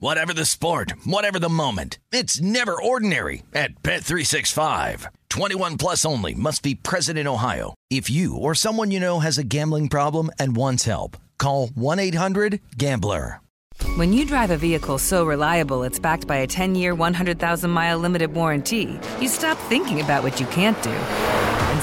Whatever the sport, whatever the moment. It's never ordinary at Bet365. 21 plus only. Must be present in Ohio. If you or someone you know has a gambling problem and wants help, call 1-800-GAMBLER. When you drive a vehicle so reliable it's backed by a 10-year, 100,000-mile limited warranty, you stop thinking about what you can't do and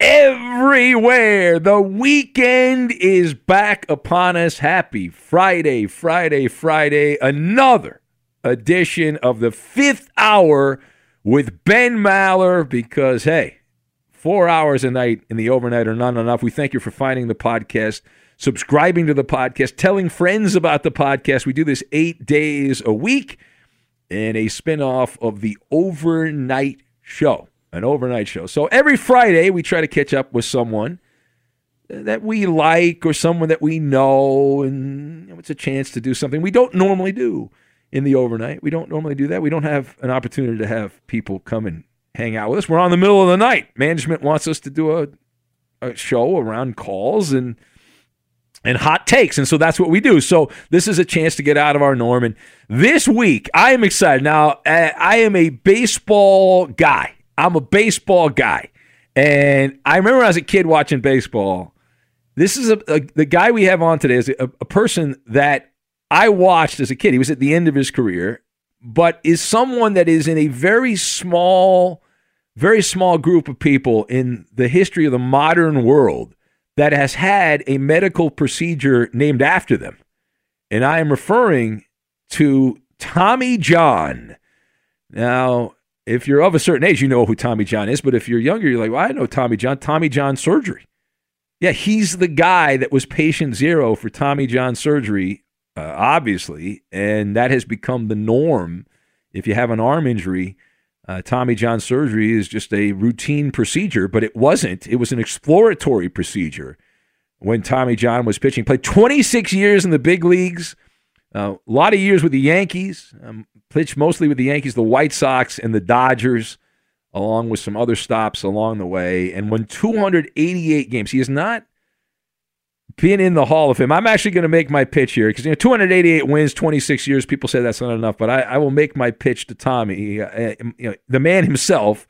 everywhere. The weekend is back upon us. Happy Friday, Friday, Friday. Another edition of the Fifth Hour with Ben Maller because, hey, 4 hours a night in the overnight are not enough. We thank you for finding the podcast, subscribing to the podcast, telling friends about the podcast. We do this 8 days a week and a spinoff of the overnight show. An overnight show. So every Friday, we try to catch up with someone that we like or someone that we know, and it's a chance to do something we don't normally do in the overnight. We don't normally do that. We don't have an opportunity to have people come and hang out with us. We're on the middle of the night. Management wants us to do a show around calls and hot takes, and so that's what we do. So this is a chance to get out of our norm, and this week, I am excited. Now, I am a baseball guy. I'm a baseball guy, and I remember as a kid watching baseball. This is the guy we have on today is a person that I watched as a kid. He was at the end of his career, but is someone that is in a very small group of people in the history of the modern world that has had a medical procedure named after them. And I am referring to Tommy John. Now, if you're of a certain age, you know who Tommy John is. But if you're younger, you're like, well, I know Tommy John. Tommy John surgery. Yeah, he's the guy that was patient zero for Tommy John surgery, obviously. And that has become the norm. If you have an arm injury, Tommy John surgery is just a routine procedure. But it wasn't. It was an exploratory procedure when Tommy John was pitching. Played 26 years in the big leagues. A lot of years with the Yankees. Pitched mostly with the Yankees, the White Sox, and the Dodgers, along with some other stops along the way, and won 288 games. He has not been in the Hall of Fame. I'm actually going to make my pitch here because 288 wins, 26 years. People say that's not enough, but I will make my pitch to Tommy, the man himself,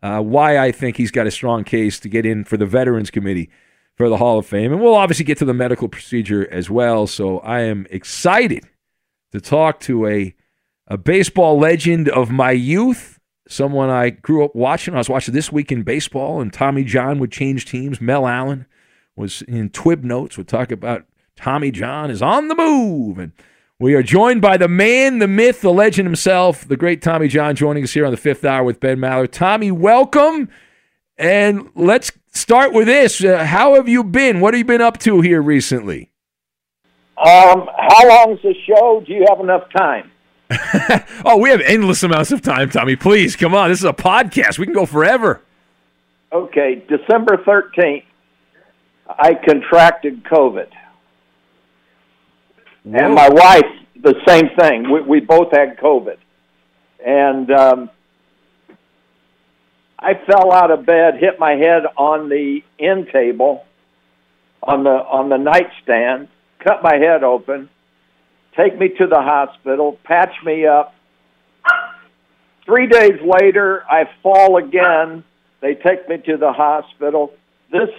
why I think he's got a strong case to get in for the Veterans Committee for the Hall of Fame. And we'll obviously get to the medical procedure as well, so I am excited to talk to a baseball legend of my youth, someone I grew up watching. I was watching This Week in Baseball, and Tommy John would change teams. Mel Allen was in Twib Notes, would talk about Tommy John is on the move. And we are joined by the man, the myth, the legend himself, the great Tommy John, joining us here on the Fifth Hour with Ben Maller. Tommy, welcome. And let's start with this. How have you been? What have you been up to here recently? How long's the show? Do you have enough time? Oh, we have endless amounts of time, Tommy. Please, come on. This is a podcast. We can go forever. Okay, December 13th, I contracted COVID. Whoa. And my wife, the same thing. We both had COVID. And I fell out of bed, hit my head on the end table, on the nightstand, cut my head open, take me to the hospital, patch me up. 3 days later, I fall again. They take me to the hospital. This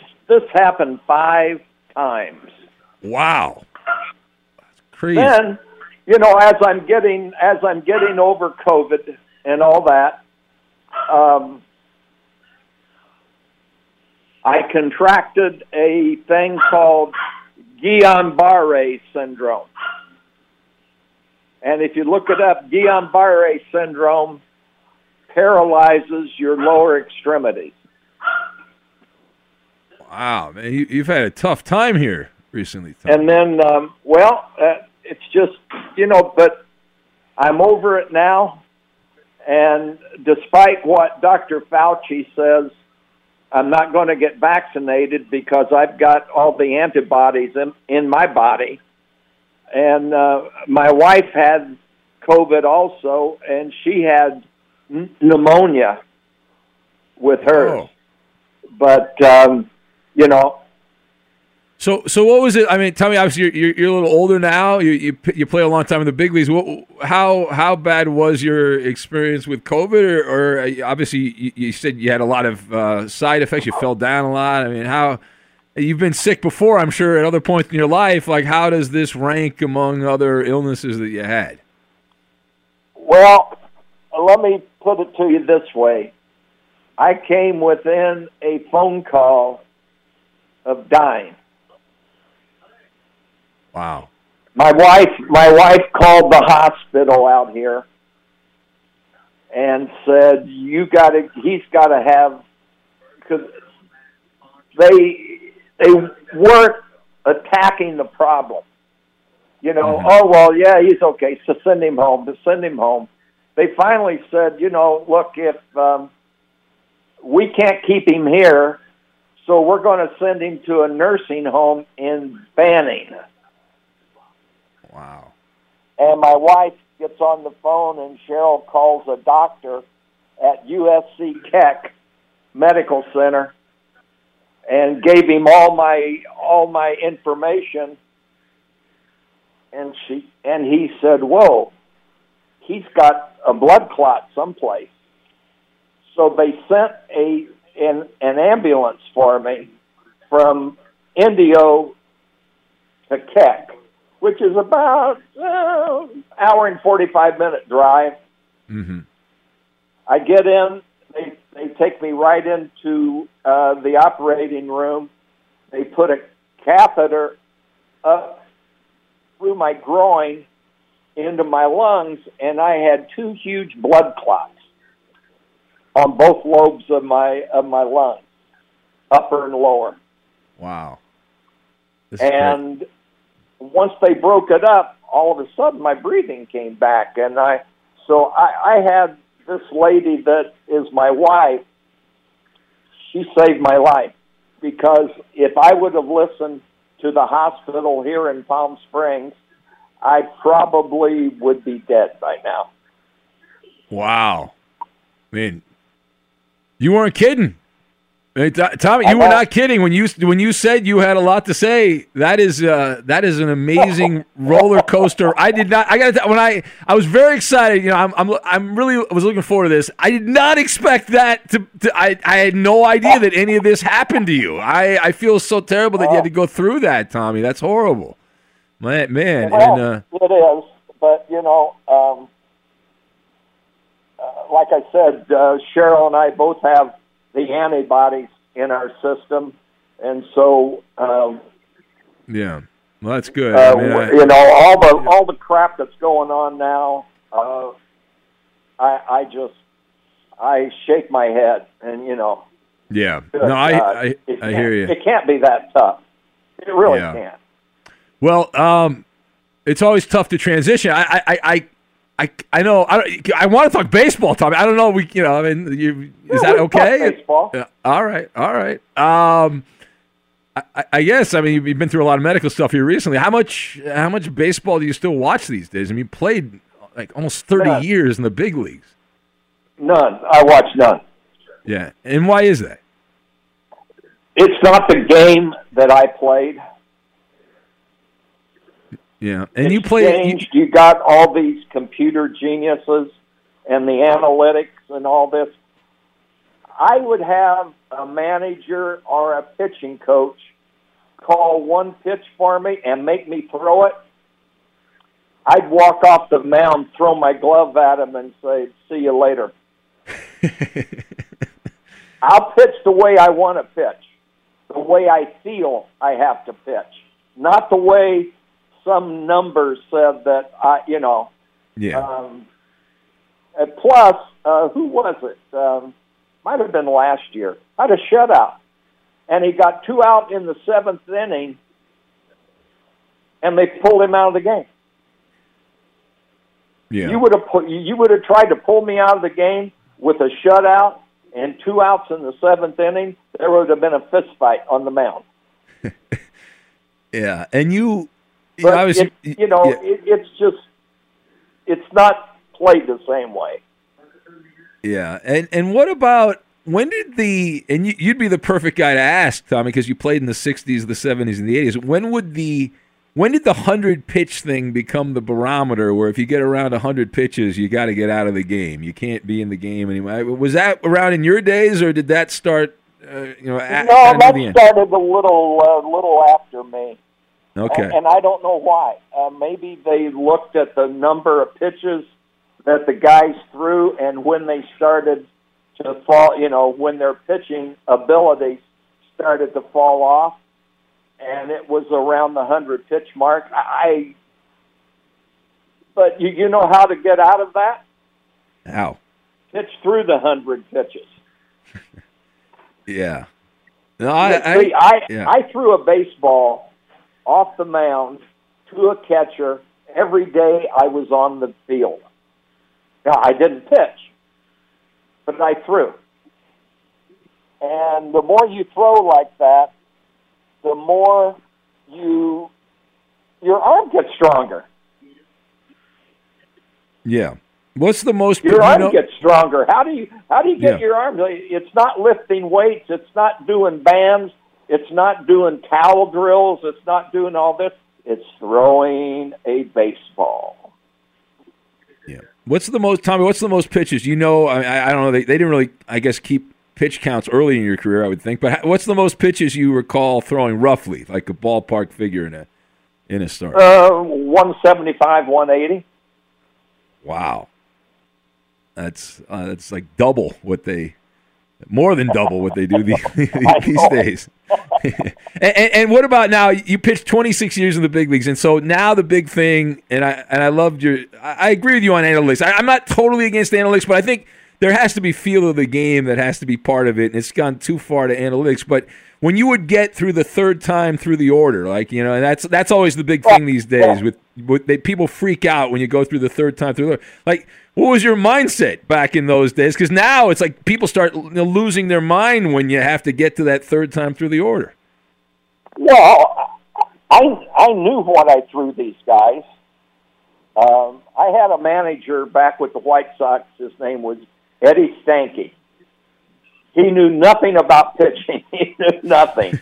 happened 5 times. Wow. That's crazy. Then, you know, as I'm getting over COVID and all that, I contracted a thing called Guillain-Barré syndrome. And if you look it up, Guillain-Barré syndrome paralyzes your lower extremities. Wow, man, you've had a tough time here recently, Tom. And then, it's just, you know, but I'm over it now. And despite what Dr. Fauci says, I'm not going to get vaccinated because I've got all the antibodies in my body. And my wife had COVID also, and she had pneumonia with hers. Oh. But, you know. So what was it? I mean, tell me, obviously you're a little older now. You play a long time in the big leagues. How bad was your experience with COVID? Or obviously you said you had a lot of side effects. You fell down a lot. I mean, how you've been sick before, I'm sure, at other points in your life. Like, how does this rank among other illnesses that you had? Well, let me put it to you this way. I came within a phone call of dying. Wow. My wife called the hospital out here and said, he's got to have, because they weren't attacking the problem. You know, mm-hmm. Oh, well, yeah, he's okay, so send him home, They finally said, you know, look, if we can't keep him here, so we're going to send him to a nursing home in Banning. Wow. And my wife gets on the phone, and Cheryl calls a doctor at USC Keck Medical Center and gave him all my information. And he said, "Whoa, he's got a blood clot someplace." So they sent an ambulance for me from Indio to Keck, which is about hour and 45-minute drive. Mm-hmm. I get in. They take me right into the operating room. They put a catheter up through my groin into my lungs, and I had 2 huge blood clots on both lobes of my lungs, upper and lower. Wow. And once they broke it up, all of a sudden my breathing came back, and I had this lady that is my wife. She saved my life, because if I would have listened to the hospital here in Palm Springs, I probably would be dead by now. Wow. I mean, you weren't kidding. Tommy, you were not kidding when you said you had a lot to say. That is an amazing roller coaster. I was very excited. You know, I was looking forward to this. I did not expect that I had no idea that any of this happened to you. I feel so terrible that you had to go through that, Tommy. That's horrible, man. Well, and, it is, but you know, like I said, Cheryl and I both have the antibodies in our system, and so yeah, well, that's good. You know, all the crap that's going on now, I shake my head, and you know, yeah, no, I hear you. It can't be that tough. It really can't. Well, it's always tough to transition. I know. I want to talk baseball, Tommy. I don't know. Is that okay? Baseball. All right. I guess. I mean, you've been through a lot of medical stuff here recently. How much baseball do you still watch these days? I mean, you played like almost 30 years in the big leagues. None. I watch none. Yeah, and why is that? It's not the game that I played. Yeah, and Exchange, you got all these computer geniuses and the analytics and all this. I would have a manager or a pitching coach call one pitch for me and make me throw it. I'd walk off the mound, throw my glove at him, and say, "See you later." I'll pitch the way I want to pitch, the way I feel I have to pitch, not the way some numbers said that I, you know. Yeah. And plus, who was it? Might have been last year. Had a shutout, and he got two out in the seventh inning, and they pulled him out of the game. Yeah. You would have tried to pull me out of the game with a shutout and two outs in the seventh inning. There would have been a fist fight on the mound. Yeah, and it's not played the same way. Yeah, and what about when did the and you'd be the perfect guy to ask, Tommy, because you played in the '60s, the '70s, and the '80s. When did the 100 pitch thing become the barometer where if you get around 100 pitches, you got to get out of the game? You can't be in the game anymore. Was that around in your days, or did that start? No, that started a little after me. Okay, and I don't know why. Maybe they looked at the number of pitches that the guys threw, and when they started to fall, when their pitching ability started to fall off. And it was around the 100 pitch mark. But you know how to get out of that? How? Pitch through the 100 pitches. Yeah. No, I threw a baseball off the mound to a catcher every day I was on the field. Now, I didn't pitch, but I threw. And the more you throw like that, the more your arm gets stronger. Yeah. What's the most... Your arm gets stronger. How do you get your arm? It's not lifting weights. It's not doing bands. It's not doing towel drills. It's not doing all this. It's throwing a baseball. Yeah. What's the most pitches? I don't know. They didn't really, I guess, keep pitch counts early in your career, I would think. But what's the most pitches you recall throwing roughly, like a ballpark figure in a start? 175, 180. Wow, that's like double what they, more than double what they do these days. and what about now? You pitched 26 years in the big leagues, and so now the big thing. And I loved your. I agree with you on analytics. I'm not totally against analytics, but I think there has to be feel of the game that has to be part of it, and it's gone too far to analytics. But when you would get through the third time through the order, and that's always the big thing these days. People freak out when you go through the third time through the order. Like, what was your mindset back in those days? Because now it's like people start losing their mind when you have to get to that third time through the order. Well, I knew what I threw these guys. I had a manager back with the White Sox. His name was Eddie Stanky. He knew nothing about pitching. He knew nothing.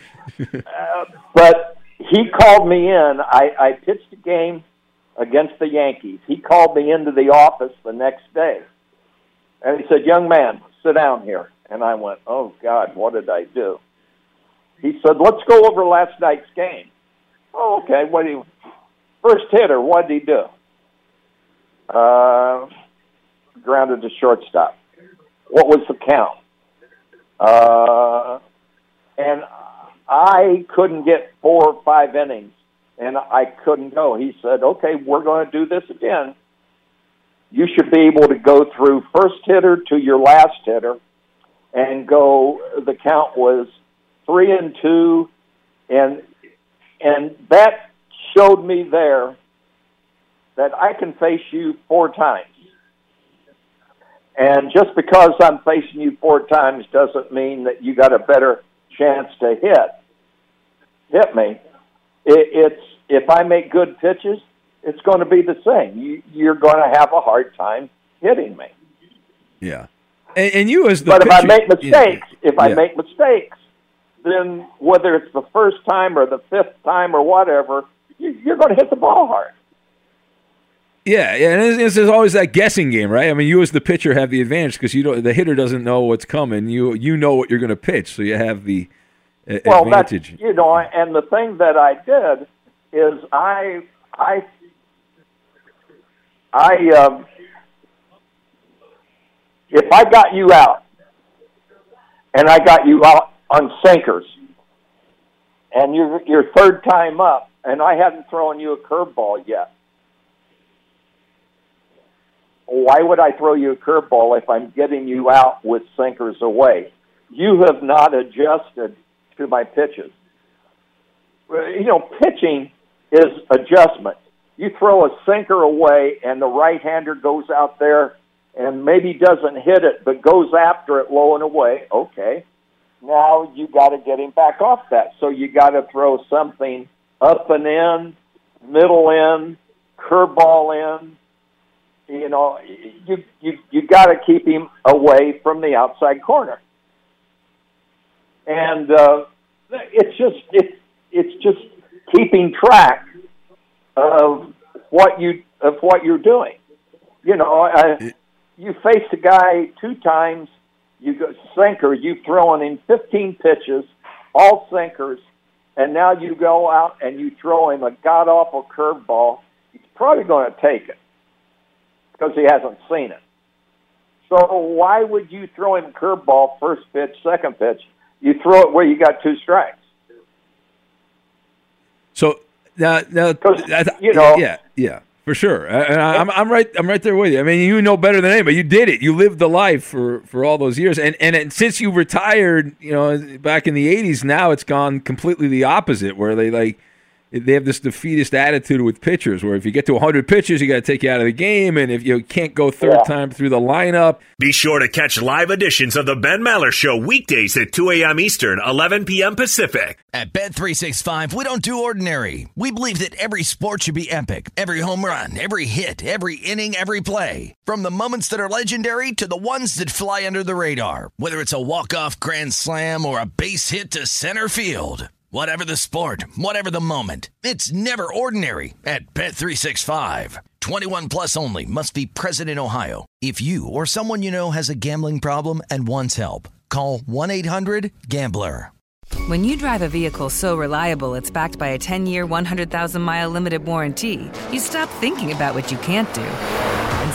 But he called me in. I pitched a game against the Yankees. He called me into the office the next day. And he said, "Young man, sit down here." And I went, "Oh, God, what did I do?" He said, "Let's go over last night's game." "Oh, okay. First hitter, what did he do?" Grounded to shortstop. "What was the count?" And I couldn't get 4 or 5 innings, and I couldn't go. He said, "Okay, we're going to do this again. You should be able to go through first hitter to your last hitter and go." The count was 3-2, and that showed me there that I can face you 4 times. And just because I'm facing you 4 times doesn't mean that you got a better chance to hit me. It's if I make good pitches, it's going to be the same. You're going to have a hard time hitting me. Yeah, and you as the but pitcher, if I make mistakes, then whether it's the first time or the fifth time or whatever, you're going to hit the ball hard. Yeah, and it's always that guessing game, right? I mean, you as the pitcher have the advantage because the hitter doesn't know what's coming. You know what you're going to pitch, so you have the advantage. Well, and the thing that I did is I if I got you out, and I got you out on sinkers, and your third time up, and I hadn't thrown you a curveball yet. Why would I throw you a curveball if I'm getting you out with sinkers away? You have not adjusted to my pitches. You know, pitching is adjustment. You throw a sinker away and the right-hander goes out there and maybe doesn't hit it but goes after it low and away. Okay, now you got to get him back off that. So you got to throw something up and in, middle in, curveball in. You know, you got to keep him away from the outside corner, and it's just keeping track of what you're doing. You know, you face a guy two times, you go sinker, you've thrown in 15 pitches, all sinkers, and now you go out and you throw him a god awful curveball. He's probably going to take it, because he hasn't seen it. So why would you throw him curveball first pitch, second pitch? You throw it where you got two strikes. So now you know, yeah, for sure. And I'm right there with you. I mean, you know better than anybody. You did it. You lived the life for all those years. And since you retired, you know, back in the '80s, now it's gone completely the opposite, where they have this defeatist attitude with pitchers, where if you get to 100 pitches, you got to take you out of the game, and if you can't go third time through the lineup. Be sure to catch live editions of the Ben Maller Show weekdays at 2 a.m. Eastern, 11 p.m. Pacific. At Bet365, we don't do ordinary. We believe that every sport should be epic. Every home run, every hit, every inning, every play. From the moments that are legendary to the ones that fly under the radar. Whether it's a walk-off grand slam or a base hit to center field. Whatever the sport, whatever the moment, it's never ordinary at Bet365. 21 plus only. Must be present in Ohio. If you or someone you know has a gambling problem and wants help, call 1-800-GAMBLER. When you drive a vehicle so reliable it's backed by a 10-year, 100,000-mile limited warranty, you stop thinking about what you can't do and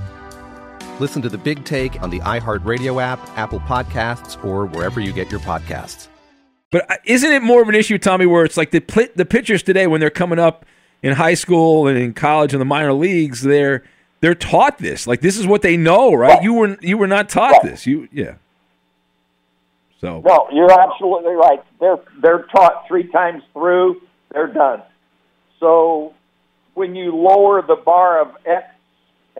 Listen to The Big Take on the iHeartRadio app, Apple Podcasts, or wherever you get your podcasts. But isn't it more of an issue, Tommy, where it's like the pitchers today, when they're coming up in high school and in college and the minor leagues, they're taught this. Like, this is what they know, right? Well, you were not taught this. So no, you're absolutely right. They're taught three times through, they're done. So when you lower the bar of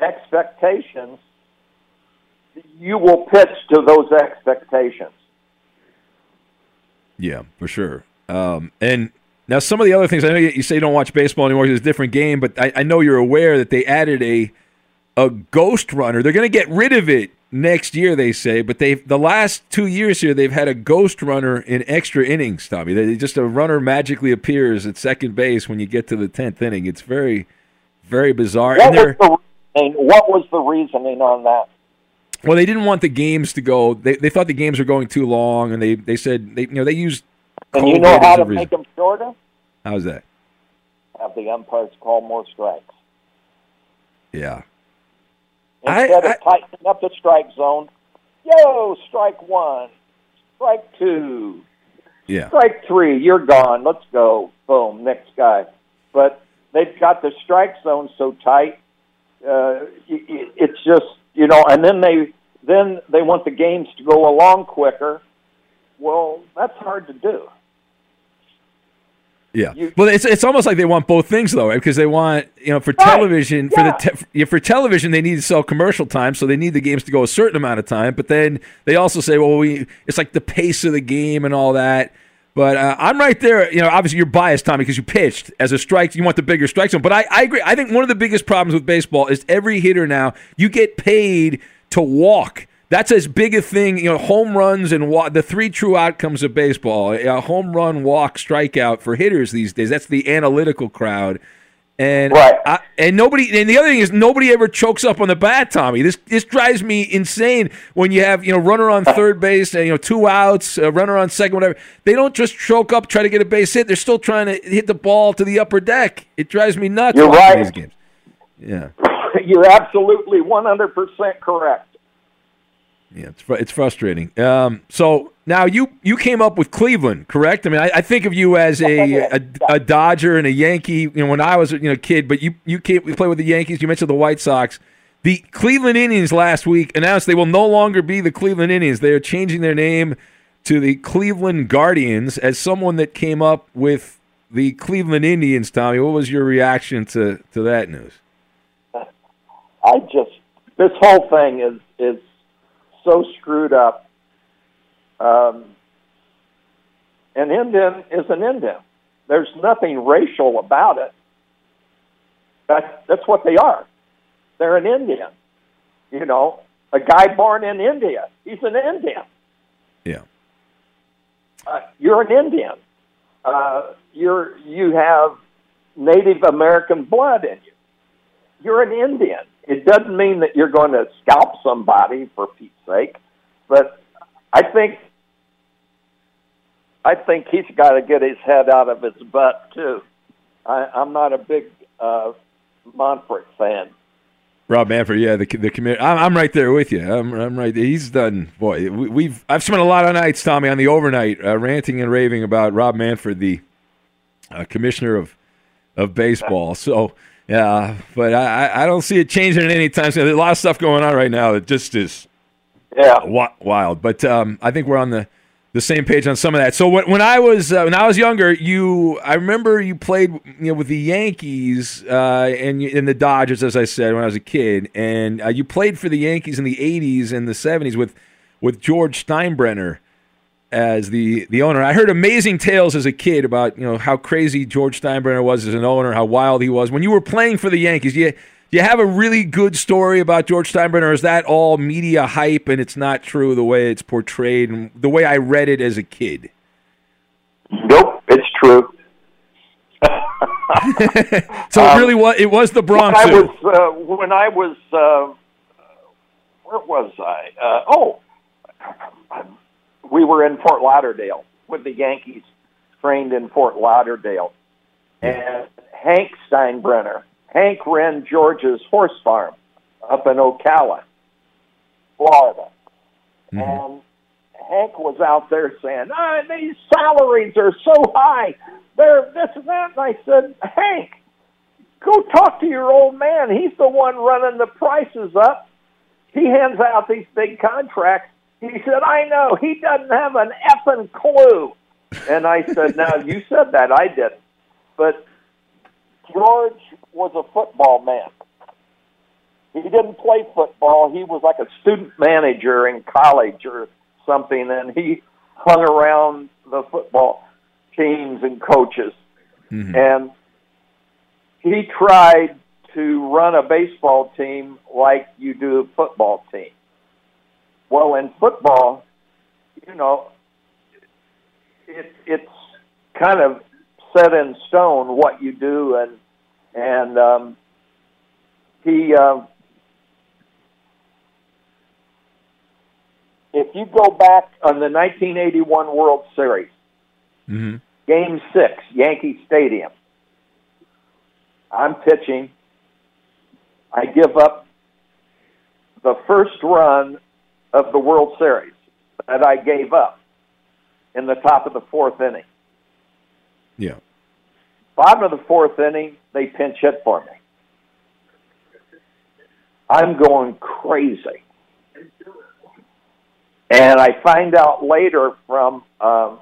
expectations, you will pitch to those expectations. Yeah, for sure. And now some of the other things, I know you say you don't watch baseball anymore because it's a different game, but I know you're aware that they added a ghost runner. They're going to get rid of it next year, they say, but the last 2 years here, they've had a ghost runner in extra innings, Tommy. Just a runner magically appears at second base when you get to the 10th inning. It's very, very bizarre. What was the reasoning on that? Well, they didn't want the games to go. They thought the games were going too long, and they said they used. And you know how to make them shorter? How's that? Have the umpires call more strikes. Yeah. Instead of tightening up the strike zone, strike one, strike two, strike three, you're gone, let's go, boom, next guy. But they've got the strike zone so tight, it's just, and then they want the games to go along quicker. Well, that's hard to do. Yeah. Well, it's almost like they want both things, though, right? Because they want, for television, for television, they need to sell commercial time, so they need the games to go a certain amount of time. But then they also say, well, it's like the pace of the game and all that. But I'm right there. Obviously you're biased, Tommy, because you pitched as a strike. You want the bigger strike zone. But I agree. I think one of the biggest problems with baseball is every hitter now, you get paid to walk. That's as big a thing, home runs and the three true outcomes of baseball, a home run, walk, strikeout for hitters these days. That's the analytical crowd. And right. And the other thing is nobody ever chokes up on the bat, Tommy. This drives me insane when you have, runner on third base, two outs, a runner on second, whatever. They don't just choke up, try to get a base hit. They're still trying to hit the ball to the upper deck. It drives me nuts. You're right. These games. Yeah. You're absolutely 100% correct. Yeah, it's frustrating. So now you came up with Cleveland, correct? I mean, I think of you as a Dodger and a Yankee. When I was a kid, but you came. We played with the Yankees. You mentioned the White Sox. The Cleveland Indians last week announced they will no longer be the Cleveland Indians. They are changing their name to the Cleveland Guardians. As someone that came up with the Cleveland Indians, Tommy, what was your reaction to that news? This whole thing is so screwed up. An Indian is an Indian. There's nothing racial about it. That's what they are. They're an Indian. A guy born in India, he's an Indian. Yeah. You're an Indian. You have Native American blood in you. You're an Indian. It doesn't mean that you're going to scalp somebody, for Pete's sake, but I think he's got to get his head out of his butt too. I'm not a big Manfred fan. Rob Manfred, yeah, the community. I'm right there with you. I'm right there. He's done. Boy, I've spent a lot of nights, Tommy, on the overnight ranting and raving about Rob Manfred, the commissioner of baseball. So. Yeah, but I don't see it changing at any time. There's a lot of stuff going on right now that just is wild. But I think we're on the same page on some of that. So when I was younger, I remember you played with the Yankees and the Dodgers, as I said, when I was a kid. And you played for the Yankees in the 80s and the 70s with George Steinbrenner as the owner. I heard amazing tales as a kid about how crazy George Steinbrenner was as an owner, how wild he was. When you were playing for the Yankees, do you have a really good story about George Steinbrenner, or is that all media hype and it's not true the way it's portrayed and the way I read it as a kid? Nope, it's true. So it really was. It was the Bronx. Where was I? We were in Fort Lauderdale with the Yankees, trained in Fort Lauderdale. And Hank Steinbrenner, Hank ran George's horse farm up in Ocala, Florida. Mm-hmm. And Hank was out there saying, these salaries are so high, they're this and that. And I said, Hank, go talk to your old man. He's the one running the prices up. He hands out these big contracts. He said, I know. He doesn't have an effing clue. And I said, no, you said that. I didn't. But George was a football man. He didn't play football. He was like a student manager in college or something, and he hung around the football teams and coaches. Mm-hmm. And he tried to run a baseball team like you do a football team. Well, in football, you know, it's kind of set in stone what you do, and if you go back on the 1981 World Series, mm-hmm. Game 6, Yankee Stadium, I'm pitching. I give up the first run of the World Series that I gave up in the top of the fourth inning. Yeah. Bottom of the fourth inning, they pinch hit for me. I'm going crazy. And I find out later from a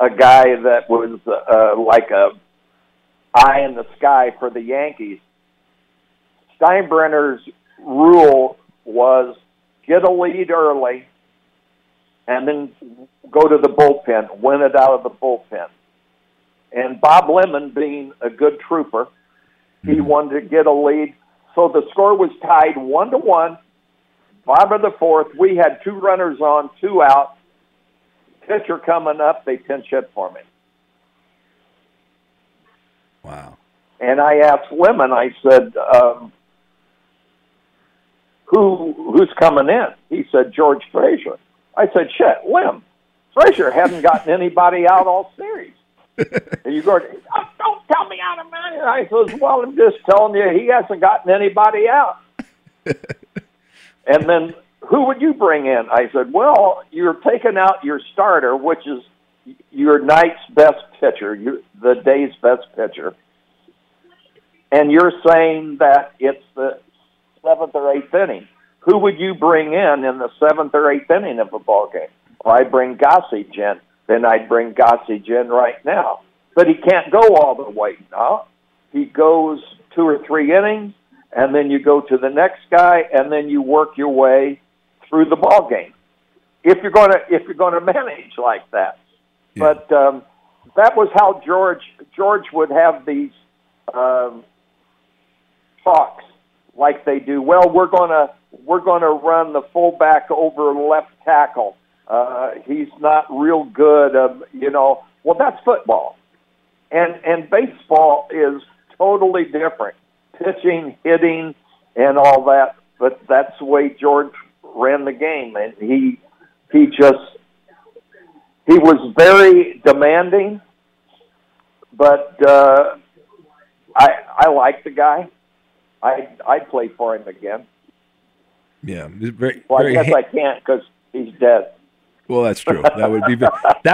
guy that was like a eye in the sky for the Yankees. Steinbrenner's rule was get a lead early and then go to the bullpen, win it out of the bullpen. And Bob Lemon, being a good trooper, he wanted to get a lead. So the score was tied 1-1. Bottom of the fourth, we had two runners on, two out. Pitcher coming up, they pinch hit for me. Wow. And I asked Lemon, I said, who's coming in? He said, George Frazier. I said, shit, Lem, Frazier hasn't gotten anybody out all series. And you go, oh, don't tell me out of mine. And I says, well, I'm just telling you, he hasn't gotten anybody out. And then who would you bring in? I said, well, you're taking out your starter, which is your night's best pitcher, the day's best pitcher. And you're saying that it's the 7th or 8th inning. Who would you bring in the 7th or 8th inning of a ball game? Well, I'd bring Gossage in. Then I'd bring Gossage in right now. But he can't go all the way now. He goes 2 or 3 innings, and then you go to the next guy, and then you work your way through the ball game. If you're going to manage like that. Yeah. But that was how George would have these talks like they do. Well, we're gonna run the fullback over left tackle. He's not real good, you know. Well, that's football, and baseball is totally different. Pitching, hitting, and all that. But that's the way George ran the game, and he was very demanding. But I like the guy. I'd play for him again. Yeah, well, I guess I can't because he's dead. Well, that's true. That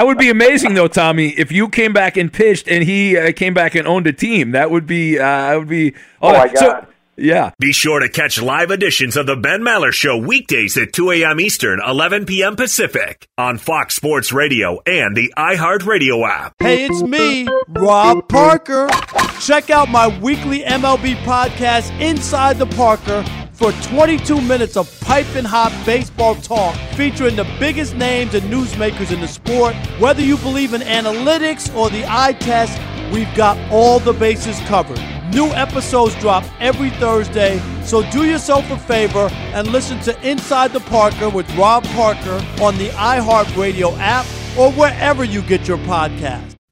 would be amazing, though, Tommy. If you came back and pitched, and he came back and owned a team, that would be. Oh my God! So, yeah. Be sure to catch live editions of the Ben Maller Show weekdays at 2 a.m. Eastern, 11 p.m. Pacific on Fox Sports Radio and the iHeartRadio app. Hey, it's me, Rob Parker. Check out my weekly MLB podcast, Inside the Parker, for 22 minutes of piping hot baseball talk featuring the biggest names and newsmakers in the sport. Whether you believe in analytics or the eye test, we've got all the bases covered. New episodes drop every Thursday, so do yourself a favor and listen to Inside the Parker with Rob Parker on the iHeartRadio app or wherever you get your podcasts.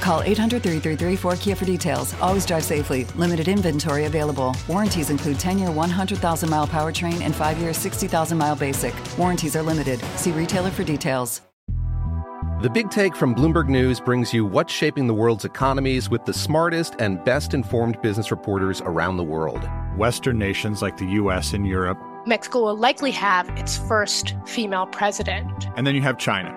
Call 800-333-4KIA for details. Always drive safely. Limited inventory available. Warranties include 10-year, 100,000-mile powertrain and 5-year, 60,000-mile basic. Warranties are limited. See retailer for details. The Big Take from Bloomberg News brings you what's shaping the world's economies with the smartest and best-informed business reporters around the world. Western nations like the U.S. and Europe. Mexico will likely have its first female president. And then you have China.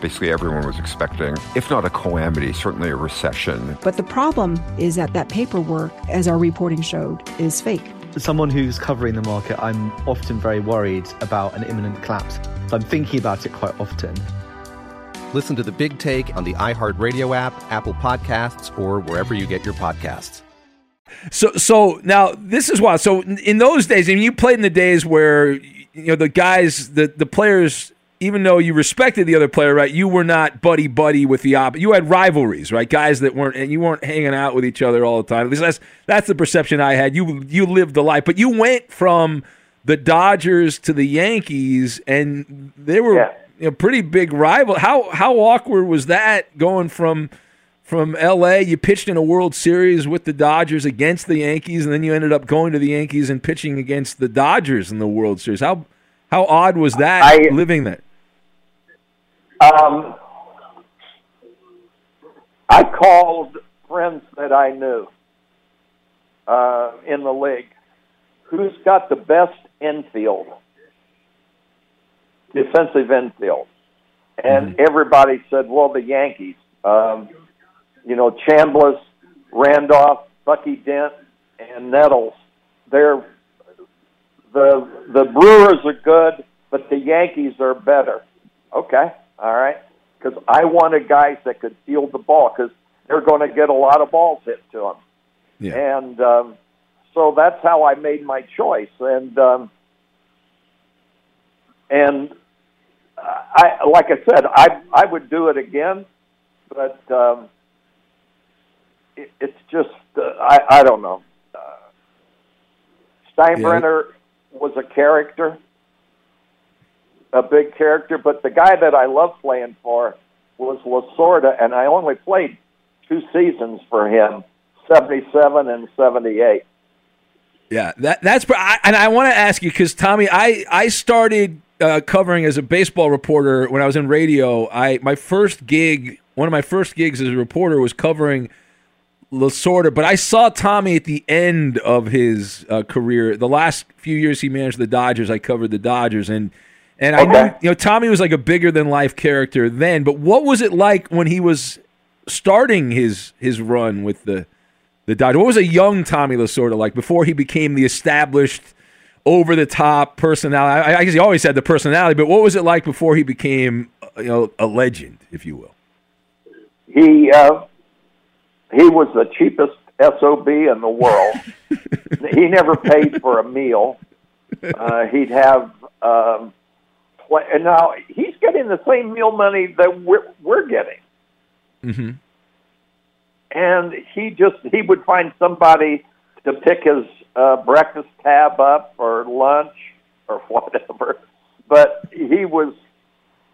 Basically, everyone was expecting, if not a calamity, certainly a recession. But the problem is that that paperwork, as our reporting showed, is fake. As someone who's covering the market, I'm often very worried about an imminent collapse. So I'm thinking about it quite often. Listen to The Big Take on the iHeartRadio app, Apple Podcasts, or wherever you get your podcasts. So now this is why. So in those days, and you played in the days where, you know, the guys, the players, even though you respected the other player, right, you were not buddy-buddy with the opposite. You had rivalries, right, guys that weren't – and you weren't hanging out with each other all the time. At least that's the perception I had. You lived the life. But you went from the Dodgers to the Yankees, and they were a pretty big rival. How awkward was that going from L.A.? You pitched in a World Series with the Dodgers against the Yankees, and then you ended up going to the Yankees and pitching against the Dodgers in the World Series. How odd was that, living that? I called friends that I knew in the league. Who's got the best infield? Defensive infield. And everybody said, well, the Yankees. Chambliss, Randolph, Bucky Dent, and Nettles. The Brewers are good, but the Yankees are better. Okay. All right, because I wanted guys that could field the ball because they're going to get a lot of balls hit to them. Yeah. And so that's how I made my choice. And I, like I said, I would do it again, but it's just, I don't know. Steinbrenner was a character. A big character, but the guy that I loved playing for was Lasorda, and I only played 2 seasons for him, 77 and 78. Yeah, and I want to ask you, because, Tommy, I started covering as a baseball reporter when I was in radio. One of my first gigs as a reporter was covering Lasorda, but I saw Tommy at the end of his career. The last few years he managed the Dodgers, I covered the Dodgers, and I know, Tommy was like a bigger-than-life character then, but what was it like when he was starting his run with the Dodgers? What was a young Tommy Lasorda like before he became the established, over-the-top personality? I guess he always had the personality, but what was it like before he became a legend, if you will? He was the cheapest SOB in the world. He never paid for a meal. He'd have... and now he's getting the same meal money that we're getting, and he would find somebody to pick his breakfast tab up or lunch or whatever. But he was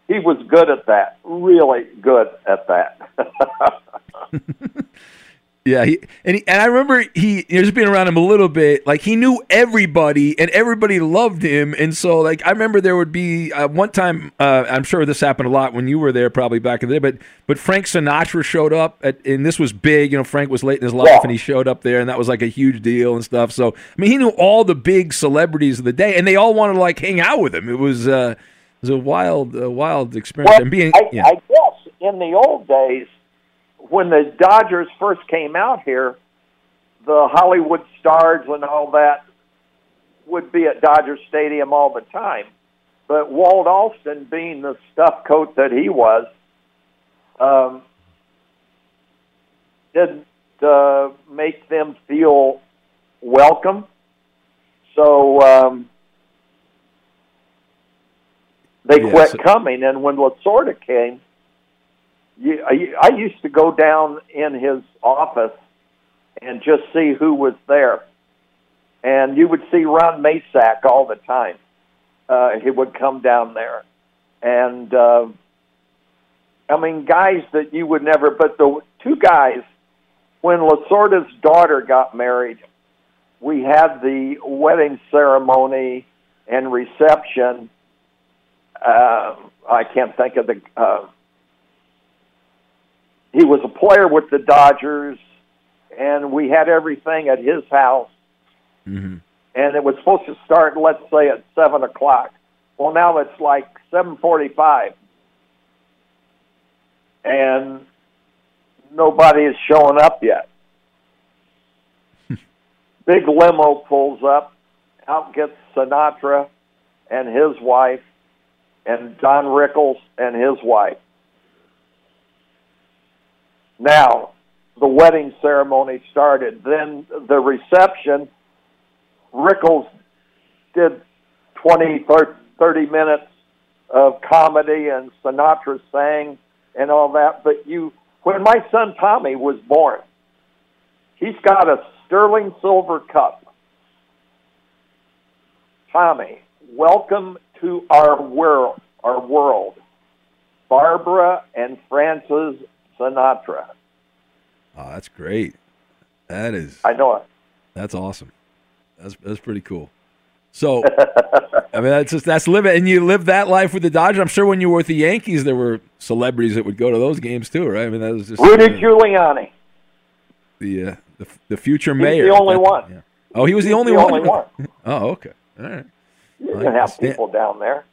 good at that, really good at that. Yeah, and I remember just being around him a little bit, like he knew everybody and everybody loved him. And so I remember there would be one time, I'm sure this happened a lot when you were there probably back in the day, but Frank Sinatra showed up, and this was big. Frank was late in his life and he showed up there and that was like a huge deal and stuff. So, he knew all the big celebrities of the day and they all wanted to hang out with him. It was a wild experience. Well, and I guess in the old days, when the Dodgers first came out here, the Hollywood stars and all that would be at Dodger Stadium all the time. But Walt Alston, being the stuffed coat that he was, didn't make them feel welcome. So they quit coming. And when Lasorda came, I used to go down in his office and just see who was there. And you would see Ron Masak all the time. He would come down there. And I mean, guys that you would never, but the two guys, when Lasorda's daughter got married, we had the wedding ceremony and reception. I can't think of the, he was a player with the Dodgers, and we had everything at his house. Mm-hmm. And it was supposed to start, let's say, at 7 o'clock. Well, now it's like 7:45. And nobody is showing up yet. Big limo pulls up. Out gets Sinatra and his wife, and Don Rickles and his wife. Now, the wedding ceremony started. Then the reception, Rickles did 20-30 minutes of comedy, and Sinatra sang and all that. But when my son Tommy was born, he's got a sterling silver cup. Tommy, welcome to our world. Barbara and Francis Sinatra. Oh, that's great. That is. I know it. That's awesome. That's pretty cool. So, I mean, that's living, and you lived that life with the Dodgers. I'm sure when you were with the Yankees, there were celebrities that would go to those games too, right? I mean, that was just Rudy Giuliani, the future mayor. He's the only one. Yeah. Oh, he was the only one. Oh, okay. All right. You didn't have people down there.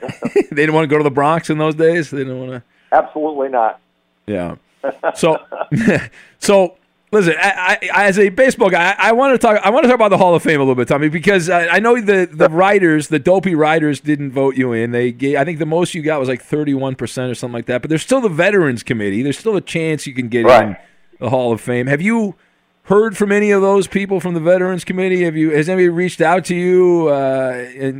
They didn't want to go to the Bronx in those days. They didn't want to. Absolutely not. Yeah. So. Listen, I, as a baseball guy, I want to talk about the Hall of Fame a little bit, Tommy, because I know the writers, the dopey writers, didn't vote you in. I think the most you got was like 31% or something like that. But there's still the Veterans Committee. There's still a chance you can get in the Hall of Fame. Have you heard from any of those people from the Veterans Committee? Has anybody reached out to you?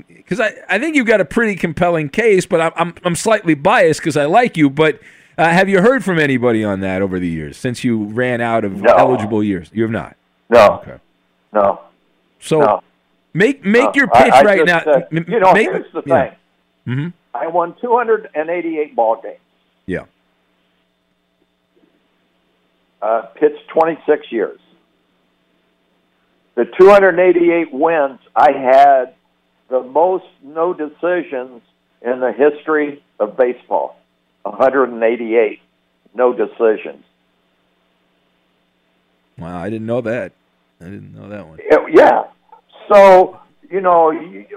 Because I think you've got a pretty compelling case, but I'm slightly biased because I like you, but. Have you heard from anybody on that over the years since you ran out of eligible years? You have not. No. Okay. No. So make your pitch right now. You know, here's the thing. Yeah. Mm-hmm. I won 288 ball games. Yeah. Pitched 26 years. The 288 wins, I had the most no decisions in the history of baseball. 188, no decisions. Wow, I didn't know that. I didn't know that one. Yeah. So, you know,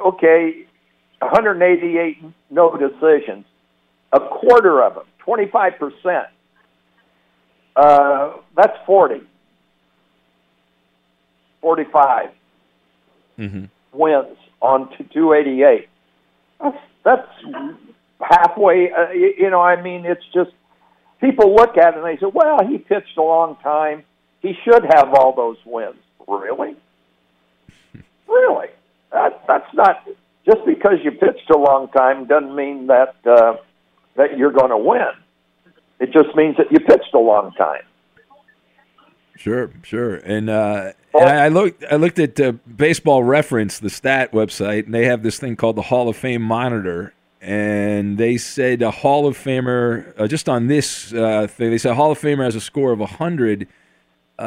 okay, 188, no decisions. A quarter of them, 25%. That's 40. 45 wins on 288. That's halfway, you know, I mean, it's just people look at it and they say, well, he pitched a long time. He should have all those wins. Really? Really? That's not, just because you pitched a long time doesn't mean that you're going to win. It just means that you pitched a long time. Sure. And I looked at Baseball Reference, the stat website, and they have this thing called the Hall of Fame Monitor. And they said a Hall of Famer, just on this thing, they said Hall of Famer has a score of 100.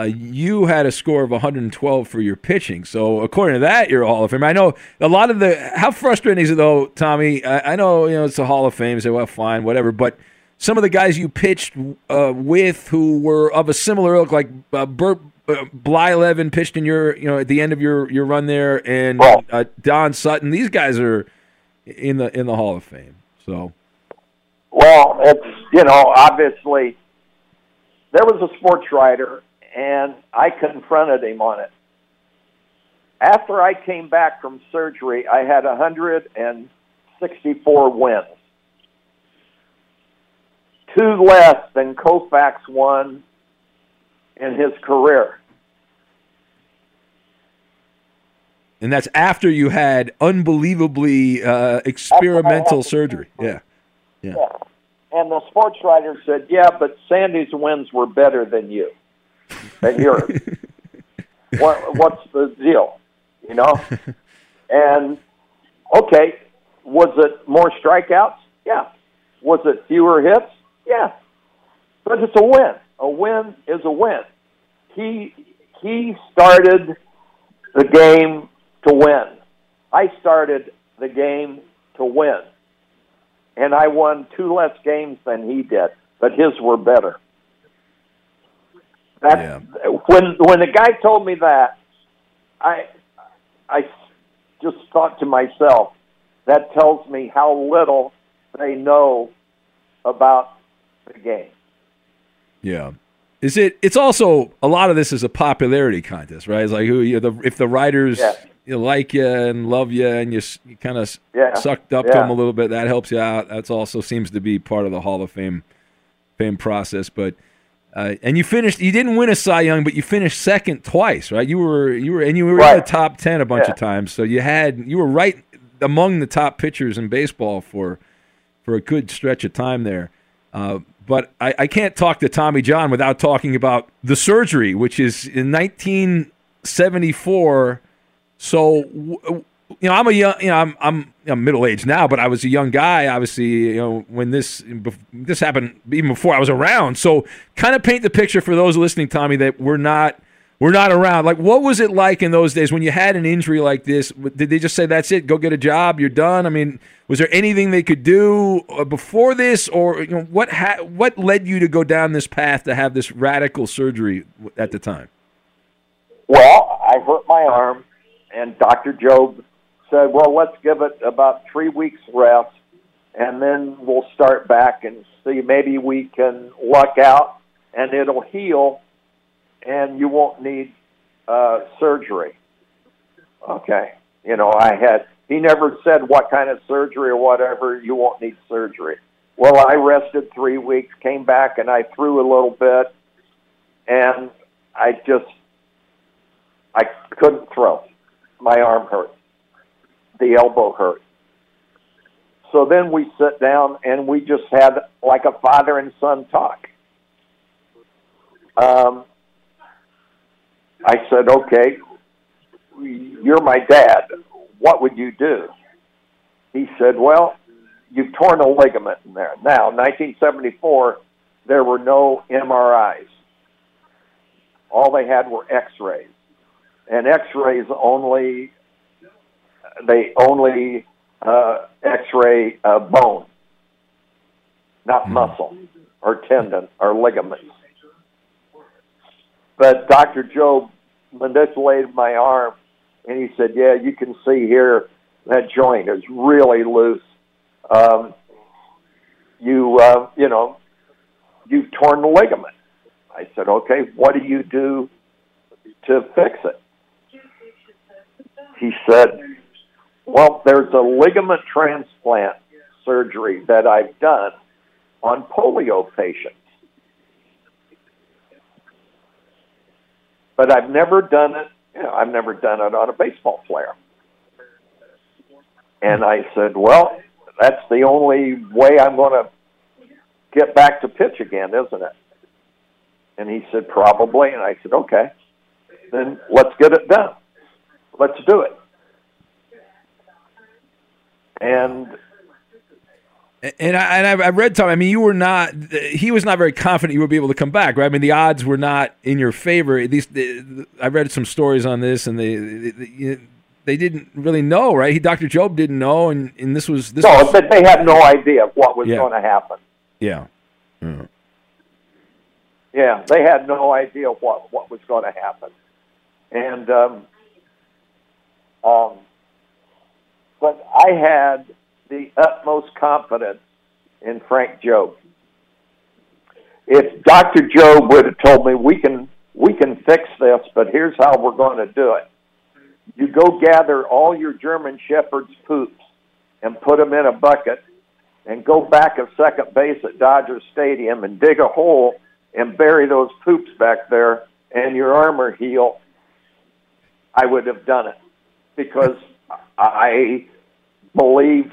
You had a score of 112 for your pitching. So according to that, you're a Hall of Famer. I know a lot of how frustrating is it, though, Tommy? I know, you know, it's a Hall of Fame. You say, well, fine, whatever. But some of the guys you pitched with who were of a similar ilk, like Bert Blyleven pitched in your, you know, at the end of your run there, and Don Sutton. These guys are in the Hall of Fame. So, well, it's, you know, obviously there was a sports writer, and I confronted him on it. After I came back from surgery, I had 164 wins, 2 less than Koufax won in his career. And that's after you had unbelievably experimental surgery. Yeah. And the sports writer said, yeah, but Sandy's wins were better than yours. What's the deal, you know? And, okay, was it more strikeouts? Yeah. Was it fewer hits? Yes, but it's a win. A win is a win. He started the game to win. I started the game to win. And I won 2 less games than he did, but his were better. When the guy told me that, I just thought to myself, that tells me how little they know about the game. Yeah. It's also, a lot of this is a popularity contest, right? It's like if the writers like you and love you and you kind of sucked up to them a little bit, that helps you out. That's also seems to be part of the Hall of Fame process. But and you finished. You didn't win a Cy Young, but you finished second twice, right? You were right in the top 10 a bunch of times. So you were right among the top pitchers in baseball for a good stretch of time there. But I can't talk to Tommy John without talking about the surgery, which is in 1974. So, I'm a young, I'm middle-aged now, but I was a young guy, obviously, when this happened, even before I was around. So, kind of paint the picture for those listening, Tommy, that we're not around. Like, what was it like in those days when you had an injury like this? Did they just say, that's it, go get a job, you're done? I mean, was there anything they could do before this? Or what led you to go down this path to have this radical surgery at the time? Well, I hurt my arm, and Dr. Jobe said, well, let's give it about 3 weeks rest, and then we'll start back and see. Maybe we can luck out, and it'll heal, and you won't need surgery. Okay. He never said what kind of surgery or whatever, you won't need surgery. Well, I rested 3 weeks, came back, and I threw a little bit, and I couldn't throw. My arm hurt. The elbow hurt. So then we sit down, and we just had like a father and son talk. I said, okay, you're my dad. What would you do? He said, well, you've torn a ligament in there. Now, 1974, there were no MRIs. All they had were X-rays. And X-rays only X-ray bone, not muscle or tendon or ligaments. But Dr. Jobe manipulated my arm, and he said, yeah, you can see here that joint is really loose. You've torn the ligament. I said, okay, what do you do to fix it? He said, well, there's a ligament transplant surgery that I've done on polio patients. But I've never done it, on a baseball player. And I said, well, that's the only way I'm going to get back to pitch again, isn't it? And he said, probably. And I said, okay, then let's get it done. Let's do it. And I read, Tom, I mean, he was not very confident you would be able to come back, right? I mean, the odds were not in your favor. At least I read some stories on this, and they didn't really know, right? Dr. Jobe didn't know, and this was... but they had no idea of what was going to happen. Yeah. Mm-hmm. Yeah, they had no idea what was going to happen. And... but I had the utmost confidence in Frank Jobe. If Dr. Jobe would have told me, we can fix this, but here's how we're going to do it. You go gather all your German Shepherd's poops and put them in a bucket and go back of second base at Dodger Stadium and dig a hole and bury those poops back there and your arm will heal. I would have done it. Because I believed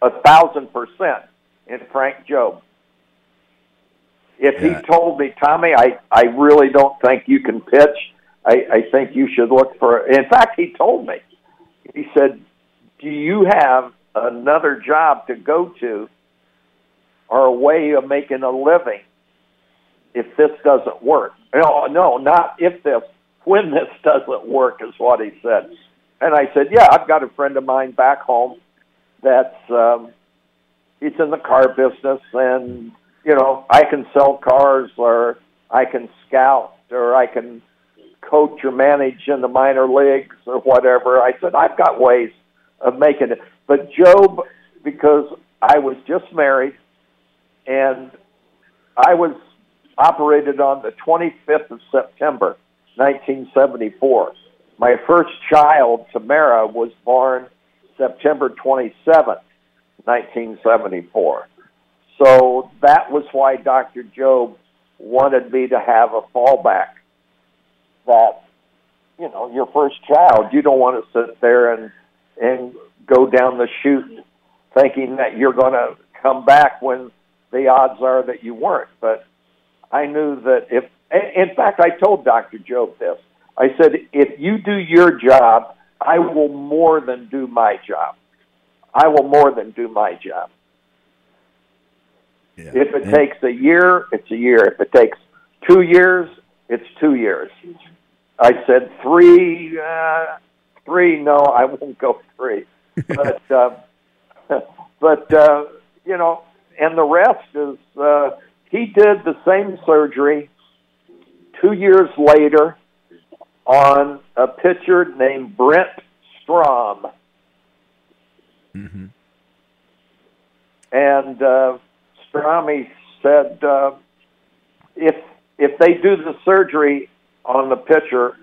1,000% in Frank Jobe. If he told me, Tommy, I really don't think you can pitch. I think you should look for... In fact, he told me. He said, do you have another job to go to are a way of making a living if this doesn't work. No, not if this, when this doesn't work is what he said. And I said, yeah, I've got a friend of mine back home that's, he's in the car business, and, you know, I can sell cars, or I can scout, or I can coach or manage in the minor leagues or whatever. I said, I've got ways of making it. But Jobe, because I was just married, and I was operated on the 25th of September, 1974. My first child, Tamara, was born September 27th, 1974. So that was why Dr. Jobe wanted me to have a fallback, that, you know, your first child, you don't want to sit there and go down the chute thinking that you're going to come back when the odds are that you weren't. But I knew that if, in fact, I told Dr. Jobe this. I said, if you do your job, I will more than do my job. I will more than do my job. Yeah. If it takes a year, it's a year. If it takes 2 years, it's 2 years. I said three. No, I won't go three. But, but you know, and the rest is he did the same surgery 2 years later on a pitcher named Brent Strom. Mm-hmm. And Strom said, if they do the surgery on the pitcher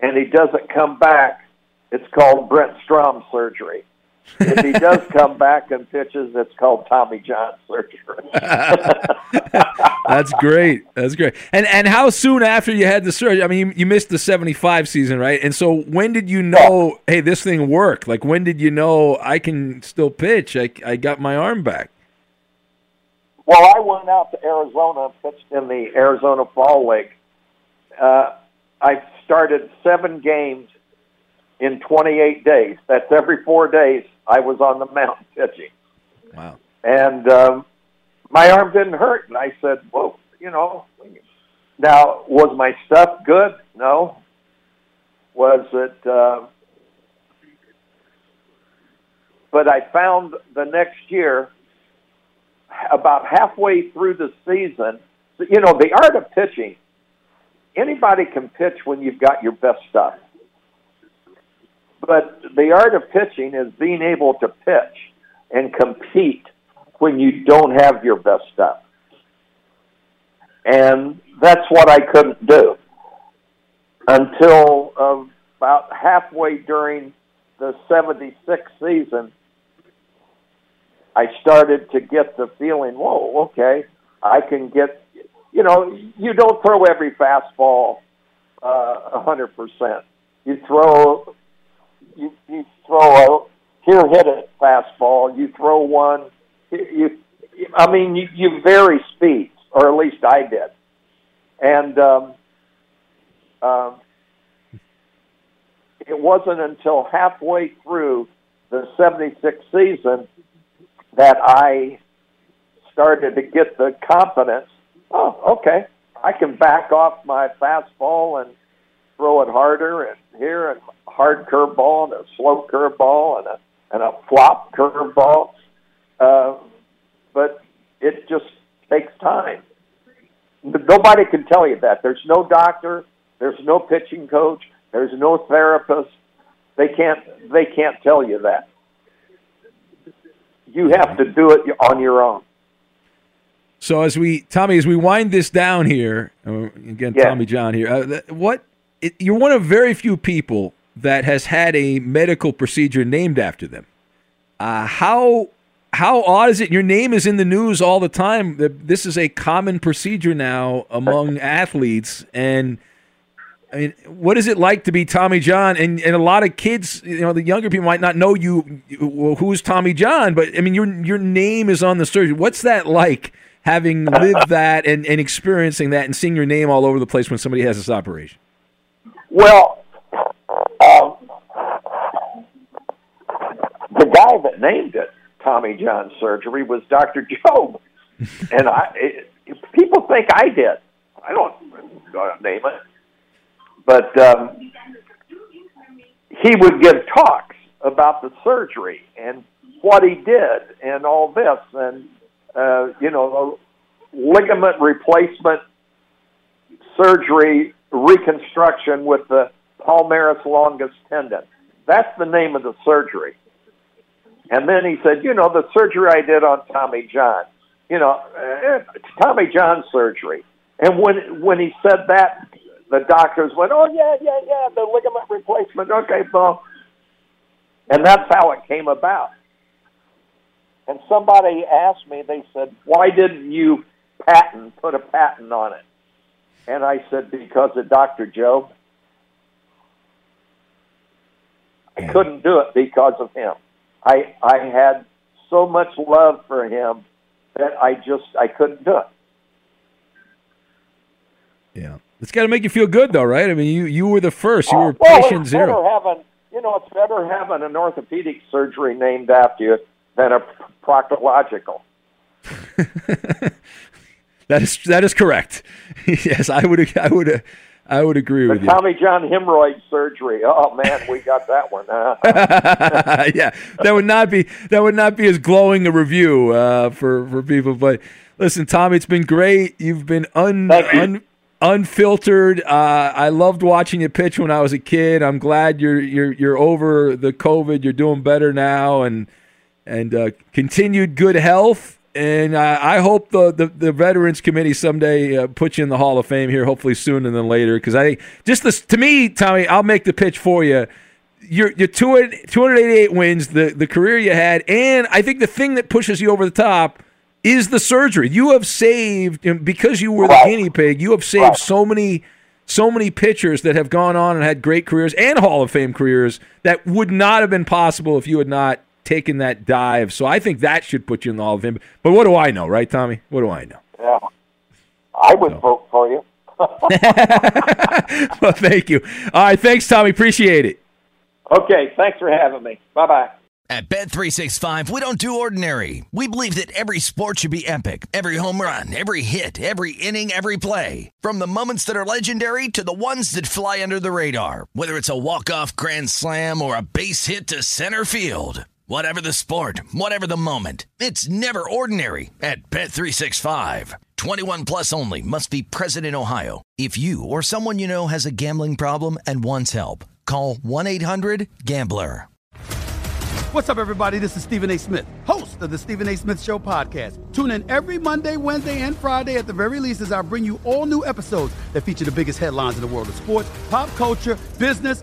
and he doesn't come back, it's called Brent Strom surgery. If he does come back and pitches, it's called Tommy John surgery. That's great. That's great. And how soon after you had the surgery? I mean, you missed the 75 season, right? And so when did you know, hey, this thing worked? Like, when did you know I can still pitch? I got my arm back. Well, I went out to Arizona and pitched in the Arizona Fall League. I started 7 games in 28 days. That's every 4 days I was on the mound pitching. Wow. And my arm didn't hurt. And I said, well, you know, now, was my stuff good? No. Was it? But I found the next year, about halfway through the season, you know, the art of pitching, anybody can pitch when you've got your best stuff. But the art of pitching is being able to pitch and compete when you don't have your best stuff. And that's what I couldn't do until about halfway during the 76 season. I started to get the feeling, whoa, okay, I can get, you know, you don't throw every fastball 100%. You throw a here hit it fastball. You throw one. You vary speeds, or at least I did. And it wasn't until halfway through the 76 season that I started to get the confidence, oh, okay, I can back off my fastball and throw it harder, and here, and hard curveball, and a slow curveball, and a flop curveball. But it just takes time. Nobody can tell you that. There's no doctor. There's no pitching coach. There's no therapist. They can't tell you that. You have to do it on your own. So as we wind this down here, again, yeah. Tommy John here, you're one of very few people that has had a medical procedure named after them. How odd is it? Your name is in the news all the time. This is a common procedure now among athletes. And I mean, what is it like to be Tommy John? And a lot of kids, you know, the younger people might not know you. Well, who's Tommy John? But I mean, your name is on the surgery. What's that like, having lived that and experiencing that and seeing your name all over the place when somebody has this operation? Well, the guy that named it Tommy John surgery was Dr. Jobe. And people think I did. I don't name it. But he would give talks about the surgery and what he did and all this. And, you know, the ligament replacement surgery reconstruction with the Palmaris longus tendon. That's the name of the surgery. And then he said, you know, the surgery I did on Tommy John, you know, Tommy John surgery. And when he said that, the doctors went, oh, yeah, the ligament replacement, okay, well. And that's how it came about. And somebody asked me, they said, why didn't you put a patent on it? And I said, because of Dr. Jobe. I couldn't do it because of him. I had so much love for him that I couldn't do it. Yeah. It's got to make you feel good, though, right? I mean, you were the first. You were patient zero. It's better having an orthopedic surgery named after you than a proctological. That is correct. Yes, I would agree with you. The Tommy John hemorrhoid surgery. Oh man, we got that one. Yeah, that would not be as glowing a review for people. But listen, Tommy, it's been great. You've been unfiltered. I loved watching you pitch when I was a kid. I'm glad you're over the COVID. You're doing better now, and continued good health. And I hope the Veterans Committee someday puts you in the Hall of Fame here, hopefully sooner than later. Because to me, Tommy, I'll make the pitch for you. You're 288 wins, the career you had, and I think the thing that pushes you over the top is the surgery. You have saved, because you were the guinea pig, you have saved so many pitchers that have gone on and had great careers and Hall of Fame careers that would not have been possible if you had not taking that dive. So I think that should put you in the Hall of Fame. But what do I know, right, Tommy? What do I know? Yeah. I would vote for you. Well, thank you. All right, thanks, Tommy. Appreciate it. Okay, thanks for having me. Bye-bye. At Bet365, we don't do ordinary. We believe that every sport should be epic. Every home run, every hit, every inning, every play. From the moments that are legendary to the ones that fly under the radar. Whether it's a walk-off grand slam or a base hit to center field. Whatever the sport, whatever the moment, it's never ordinary at Bet365. 21 plus only. Must be present in Ohio. If you or someone you know has a gambling problem and wants help, call 1-800-GAMBLER. What's up, everybody? This is Stephen A. Smith, host of the Stephen A. Smith Show podcast. Tune in every Monday, Wednesday, and Friday at the very least as I bring you all new episodes that feature the biggest headlines in the world of sports, pop culture, business,